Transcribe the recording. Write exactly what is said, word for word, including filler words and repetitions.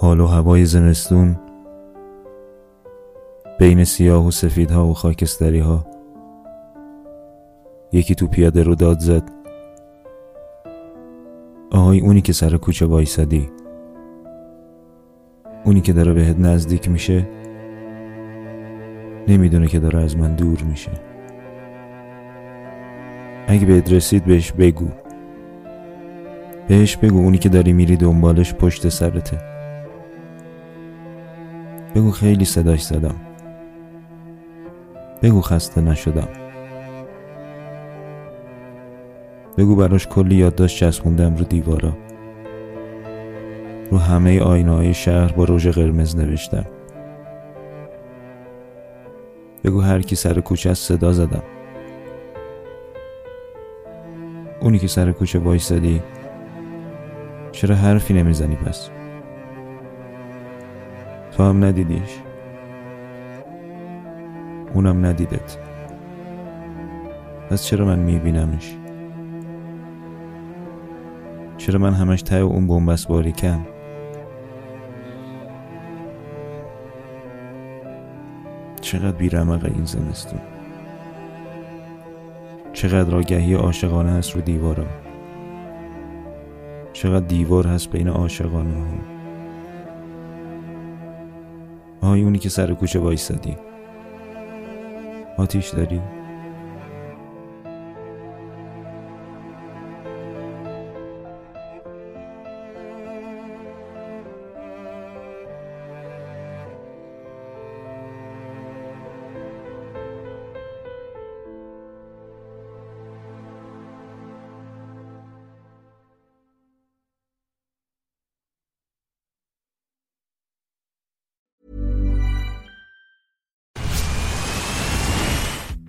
حال و هوای زمستون بین سیاه و سفیدها و خاکستریها. یکی تو پیاده رو داد زد: آهای اونی که سر کوچه وایسادی، اونی که داره بهت نزدیک میشه نمیدونه که داره از من دور میشه. اگه بهت رسید بهش بگو، بهش بگو اونی که داری میری دنبالش پشت سرته. بگو خیلی صداش زدم، بگو خسته نشدم، بگو براش کلی یادداشت چسبوندم رو دیوارا، رو همه آینه‌های شهر با رژ قرمز نوشتم. بگو هر کی سر کوچه از صدا زدم، اونی که سر کوچه وایسادی چرا حرفی نمیزنی؟ پس تو هم ندیدیش، اونم ندیدت، پس چرا من میبینمش؟ چرا من همش ته اون بن‌بست باریکم؟ چقدر بیرمقه این زمستون، چقدر آگهی عاشقانه هست رو دیوارا، چقدر دیوار هست بین عاشقانه ها. آهای اونی که سر کوچه وایسادی، آتیش داری؟